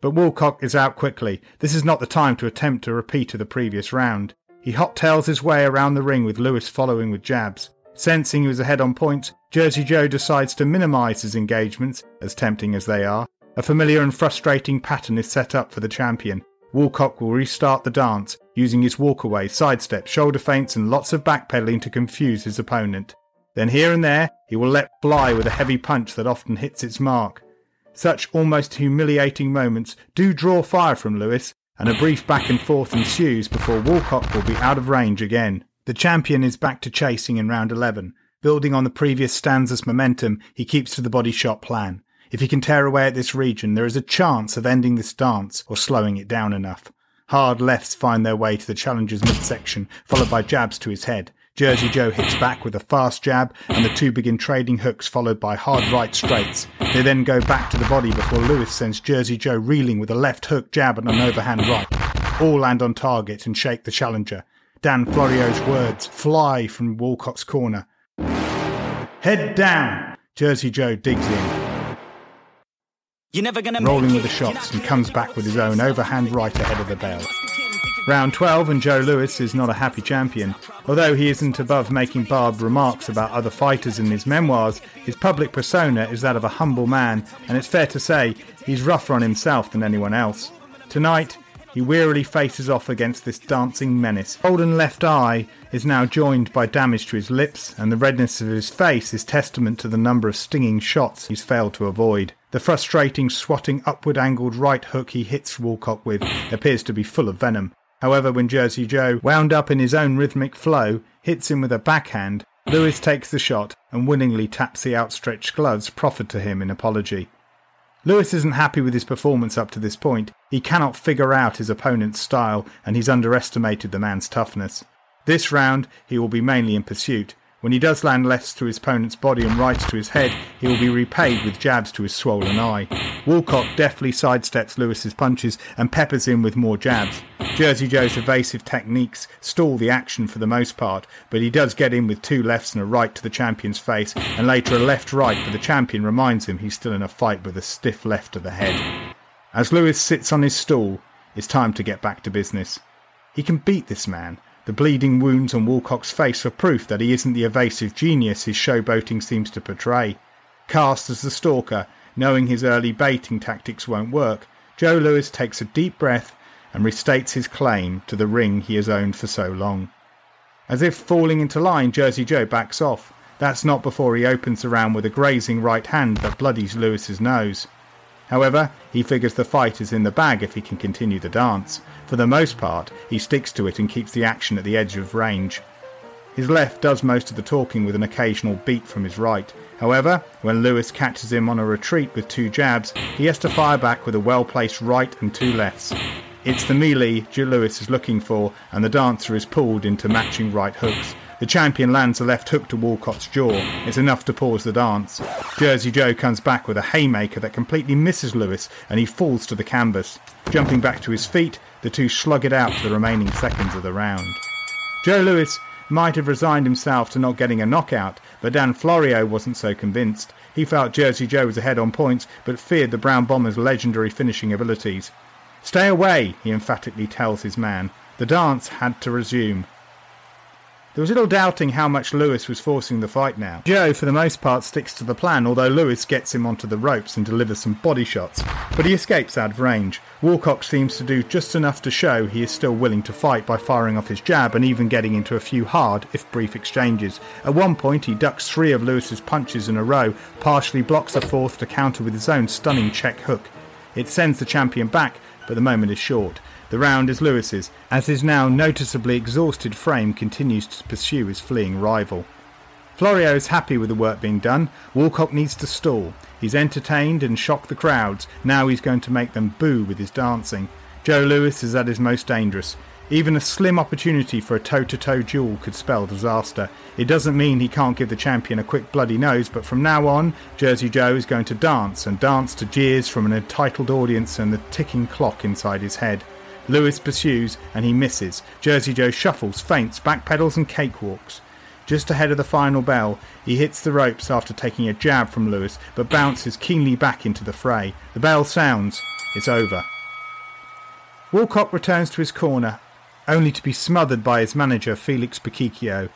But Walcott is out quickly. This is not the time to attempt a repeat of the previous round. He hot-tails his way around the ring with Louis following with jabs. Sensing he was ahead on points, Jersey Joe decides to minimise his engagements, as tempting as they are. A familiar and frustrating pattern is set up for the champion. Walcott will restart the dance, using his walkaway, sidesteps, shoulder feints and lots of backpedalling to confuse his opponent. Then here and there, he will let fly with a heavy punch that often hits its mark. Such almost humiliating moments do draw fire from Louis, and a brief back and forth ensues before Walcott will be out of range again. The champion is back to chasing in round eleven. Building on the previous stanza's momentum, he keeps to the body shot plan. If he can tear away at this region, there is a chance of ending this dance or slowing it down enough. Hard lefts find their way to the challenger's midsection, followed by jabs to his head. Jersey Joe hits back with a fast jab, and the two begin trading hooks followed by hard right straights. They then go back to the body before Louis sends Jersey Joe reeling with a left hook jab and an overhand right. All land on target and shake the challenger. Dan Florio's words fly from Walcott's corner. Head down! Jersey Joe digs in. You're never gonna rolling with the shots and comes back with his own overhand right ahead of the bell. Round twelve, and Joe Louis is not a happy champion. Although he isn't above making barbed remarks about other fighters in his memoirs, his public persona is that of a humble man, and it's fair to say he's rougher on himself than anyone else. Tonight, he wearily faces off against this dancing menace. Golden left eye is now joined by damage to his lips, and the redness of his face is testament to the number of stinging shots he's failed to avoid. The frustrating, swatting, upward-angled right hook he hits Walcott with appears to be full of venom. However, when Jersey Joe, wound up in his own rhythmic flow, hits him with a backhand, Louis takes the shot and willingly taps the outstretched gloves proffered to him in apology. Louis isn't happy with his performance up to this point. He cannot figure out his opponent's style, and he's underestimated the man's toughness. This round, he will be mainly in pursuit. When he does land lefts to his opponent's body and rights to his head, he will be repaid with jabs to his swollen eye. Walcott deftly sidesteps Lewis's punches and peppers him with more jabs. Jersey Joe's evasive techniques stall the action for the most part, but he does get in with two lefts and a right to the champion's face, and later a left-right, but the champion reminds him he's still in a fight with a stiff left to the head. As Louis sits on his stool, it's time to get back to business. He can beat this man. The bleeding wounds on Walcott's face are proof that he isn't the evasive genius his showboating seems to portray. Cast as the stalker, knowing his early baiting tactics won't work, Joe Louis takes a deep breath and restates his claim to the ring he has owned for so long. As if falling into line, Jersey Joe backs off. That's not before he opens the round with a grazing right hand that bloodies Lewis's nose. However, he figures the fight is in the bag if he can continue the dance. For the most part, he sticks to it and keeps the action at the edge of range. His left does most of the talking with an occasional beat from his right. However, when Louis catches him on a retreat with two jabs, he has to fire back with a well-placed right and two lefts. It's the melee Louis is looking for, and the dancer is pulled into matching right hooks. The champion lands a left hook to Walcott's jaw. It's enough to pause the dance. Jersey Joe comes back with a haymaker that completely misses Louis, and he falls to the canvas. Jumping back to his feet, the two slug it out for the remaining seconds of the round. Joe Louis might have resigned himself to not getting a knockout, but Dan Florio wasn't so convinced. He felt Jersey Joe was ahead on points, but feared the Brown Bomber's legendary finishing abilities. "Stay away," he emphatically tells his man. The dance had to resume. There was little doubting how much Louis was forcing the fight now. Joe, for the most part, sticks to the plan, although Louis gets him onto the ropes and delivers some body shots, but he escapes out of range. Walcott seems to do just enough to show he is still willing to fight by firing off his jab and even getting into a few hard, if brief, exchanges. At one point, he ducks three of Lewis's punches in a row, partially blocks a fourth to counter with his own stunning check hook. It sends the champion back, but the moment is short. The round is Lewis's, as his now noticeably exhausted frame continues to pursue his fleeing rival. Florio is happy with the work being done. Walcott needs to stall. He's entertained and shocked the crowds. Now he's going to make them boo with his dancing. Joe Louis is at his most dangerous. Even a slim opportunity for a toe-to-toe duel could spell disaster. It doesn't mean he can't give the champion a quick bloody nose, but from now on, Jersey Joe is going to dance, and dance to jeers from an entitled audience and the ticking clock inside his head. Louis pursues, and he misses. Jersey Joe shuffles, feints, backpedals and cakewalks. Just ahead of the final bell, he hits the ropes after taking a jab from Louis, but bounces keenly back into the fray. The bell sounds. It's over. Walcott returns to his corner, only to be smothered by his manager, Felix Bocchicchio,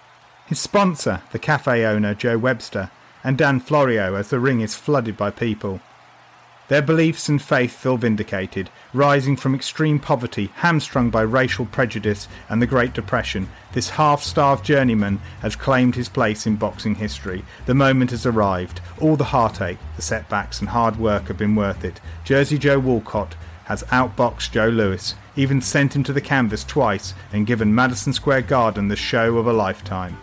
his sponsor, the cafe owner, Joe Webster, and Dan Florio, as the ring is flooded by people. Their beliefs and faith feel vindicated, rising from extreme poverty, hamstrung by racial prejudice and the Great Depression. This half-starved journeyman has claimed his place in boxing history. The moment has arrived. All the heartache, the setbacks and hard work have been worth it. Jersey Joe Walcott has outboxed Joe Louis, even sent him to the canvas twice and given Madison Square Garden the show of a lifetime.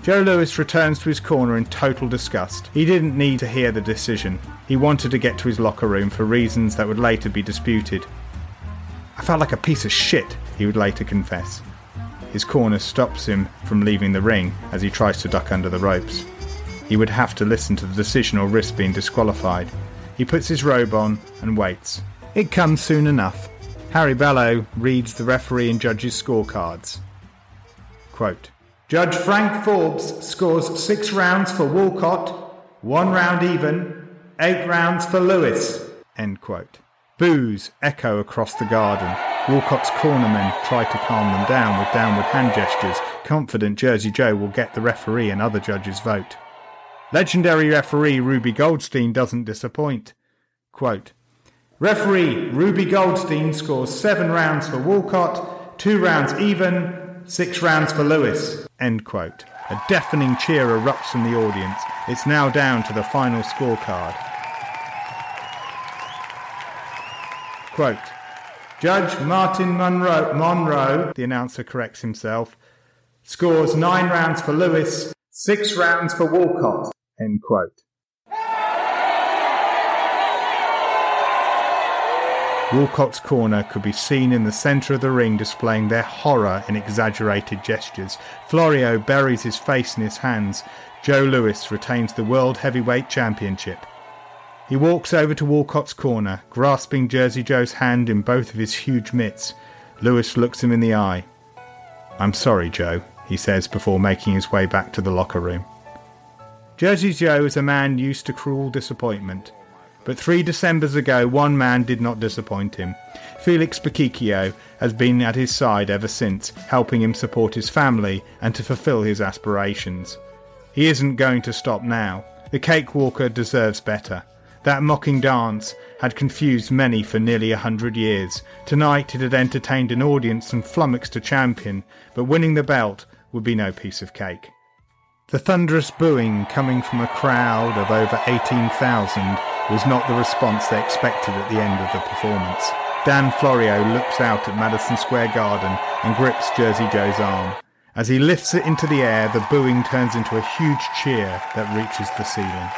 Joe Louis returns to his corner in total disgust. He didn't need to hear the decision. He wanted to get to his locker room for reasons that would later be disputed. "I felt like a piece of shit," he would later confess. His corner stops him from leaving the ring as he tries to duck under the ropes. He would have to listen to the decision or risk being disqualified. He puts his robe on and waits. It comes soon enough. Harry Bellow reads the referee and judges' scorecards. Quote, "Judge Frank Forbes scores six rounds for Walcott, one round even, eight rounds for Louis." End quote. Boos echo across the garden. Walcott's cornermen try to calm them down with downward hand gestures, confident Jersey Joe will get the referee and other judges' vote. Legendary referee Ruby Goldstein doesn't disappoint. Quote, "Referee Ruby Goldstein scores seven rounds for Walcott, two rounds even, six rounds for Louis." End quote. A deafening cheer erupts from the audience. It's now down to the final scorecard. Quote, "Judge Martin Monroe, Monroe, the announcer corrects himself, scores nine rounds for Louis, six rounds for Walcott." End quote. Walcott's corner could be seen in the centre of the ring displaying their horror in exaggerated gestures. Florio buries his face in his hands. Joe Louis retains the World Heavyweight Championship. He walks over to Walcott's corner, grasping Jersey Joe's hand in both of his huge mitts. Louis looks him in the eye. "I'm sorry, Joe," he says before making his way back to the locker room. Jersey Joe is a man used to cruel disappointment. But three Decembers ago, one man did not disappoint him. Felix Bocchicchio has been at his side ever since, helping him support his family and to fulfil his aspirations. He isn't going to stop now. The cakewalker deserves better. That mocking dance had confused many for nearly a hundred years. Tonight it had entertained an audience and flummoxed a champion, but winning the belt would be no piece of cake. The thunderous booing coming from a crowd of over eighteen thousand was not the response they expected at the end of the performance. Dan Florio looks out at Madison Square Garden and grips Jersey Joe's arm. As he lifts it into the air, the booing turns into a huge cheer that reaches the ceiling.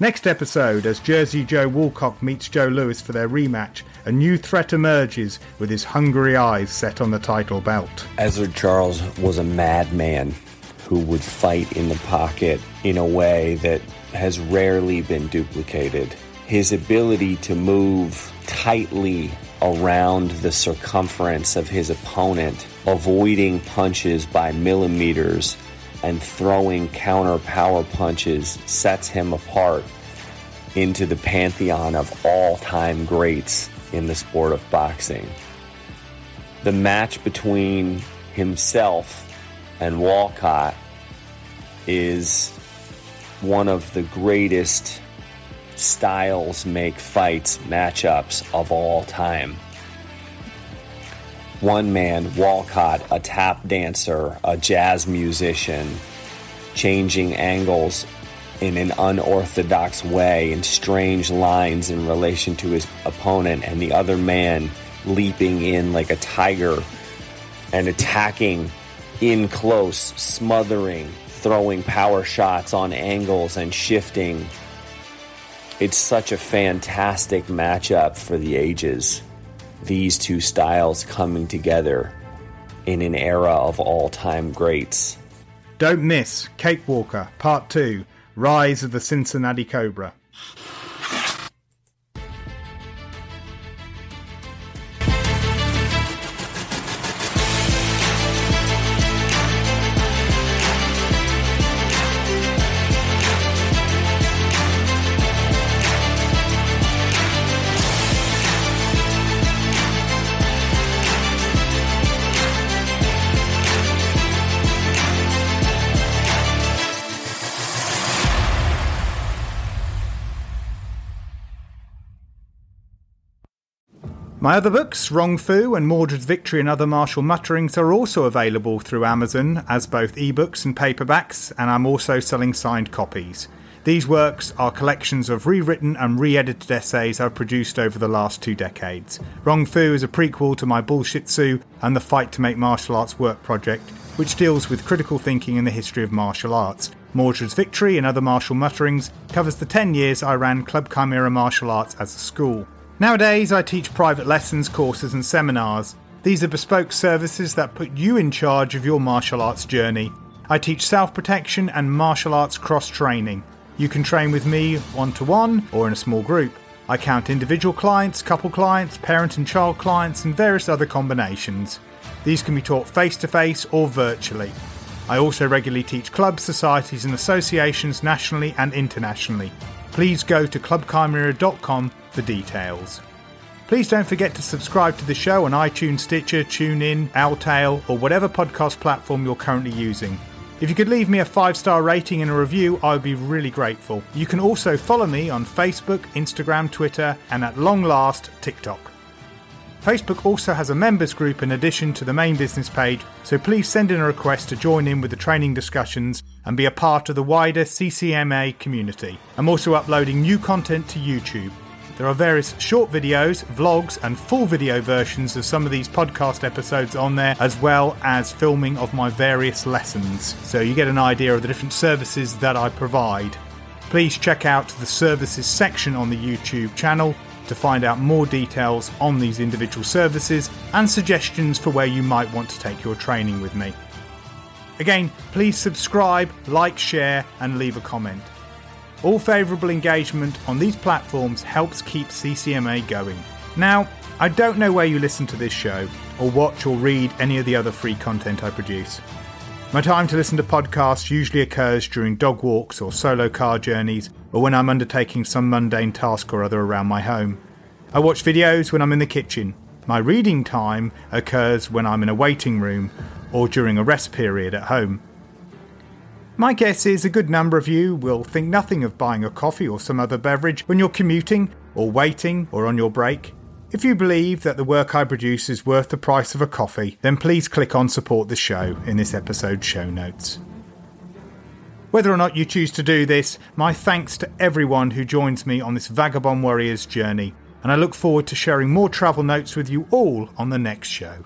Next episode, as Jersey Joe Walcott meets Joe Louis for their rematch, a new threat emerges with his hungry eyes set on the title belt. Ezra Charles was a madman who would fight in the pocket in a way that has rarely been duplicated. His ability to move tightly around the circumference of his opponent, avoiding punches by millimeters, and throwing counter power punches sets him apart into the pantheon of all-time greats. in the sport of boxing. The match between himself and Walcott is one of the greatest styles make fights matchups of all time. One man, Walcott, a tap dancer, a jazz musician, changing angles in an unorthodox way and strange lines in relation to his opponent, and the other man leaping in like a tiger and attacking in close, smothering, throwing power shots on angles and shifting. It's such a fantastic matchup for the ages. These two styles coming together in an era of all-time greats. Don't miss Cake Walker, Part two, Rise of the Cincinnati Cobra. My other books, Rong Fu and Mordred's Victory and Other Martial Mutterings, are also available through Amazon as both ebooks and paperbacks, and I'm also selling signed copies. These works are collections of rewritten and re-edited essays I've produced over the last two decades. Rong Fu is a prequel to my Bullshit Sue and the Fight to Make Martial Arts Work project, which deals with critical thinking in the history of martial arts. Mordred's Victory and Other Martial Mutterings covers the ten years I ran Club Chimera Martial Arts as a school. Nowadays, I teach private lessons, courses and seminars. These are bespoke services that put you in charge of your martial arts journey. I teach self-protection and martial arts cross-training. You can train with me one-to-one or in a small group. I count individual clients, couple clients, parent and child clients and various other combinations. These can be taught face-to-face or virtually. I also regularly teach clubs, societies and associations nationally and internationally. Please go to club chimera dot com for details. Please don't forget to subscribe to the show on iTunes, Stitcher, TuneIn, Owltail, or whatever podcast platform you're currently using. If you could leave me a five-star rating and a review, I would be really grateful. You can also follow me on Facebook, Instagram, Twitter, and at long last, TikTok. Facebook also has a members group in addition to the main business page, so please send in a request to join in with the training discussions and be a part of the wider C C M A community. I'm also uploading new content to YouTube. There are various short videos, vlogs, and full video versions of some of these podcast episodes on there, as well as filming of my various lessons. So you get an idea of the different services that I provide. Please check out the services section on the YouTube channel to find out more details on these individual services and suggestions for where you might want to take your training with me. Again, please subscribe, like, share, and leave a comment. All favourable engagement on these platforms helps keep C C M A going. Now, I don't know where you listen to this show, or watch or read any of the other free content I produce. My time to listen to podcasts usually occurs during dog walks or solo car journeys, or when I'm undertaking some mundane task or other around my home. I watch videos when I'm in the kitchen. My reading time occurs when I'm in a waiting room, or during a rest period at home. My guess is a good number of you will think nothing of buying a coffee or some other beverage when you're commuting or waiting or on your break. If you believe that the work I produce is worth the price of a coffee, then please click on Support the Show in this episode's show notes. Whether or not you choose to do this, my thanks to everyone who joins me on this Vagabond Warriors journey, and I look forward to sharing more travel notes with you all on the next show.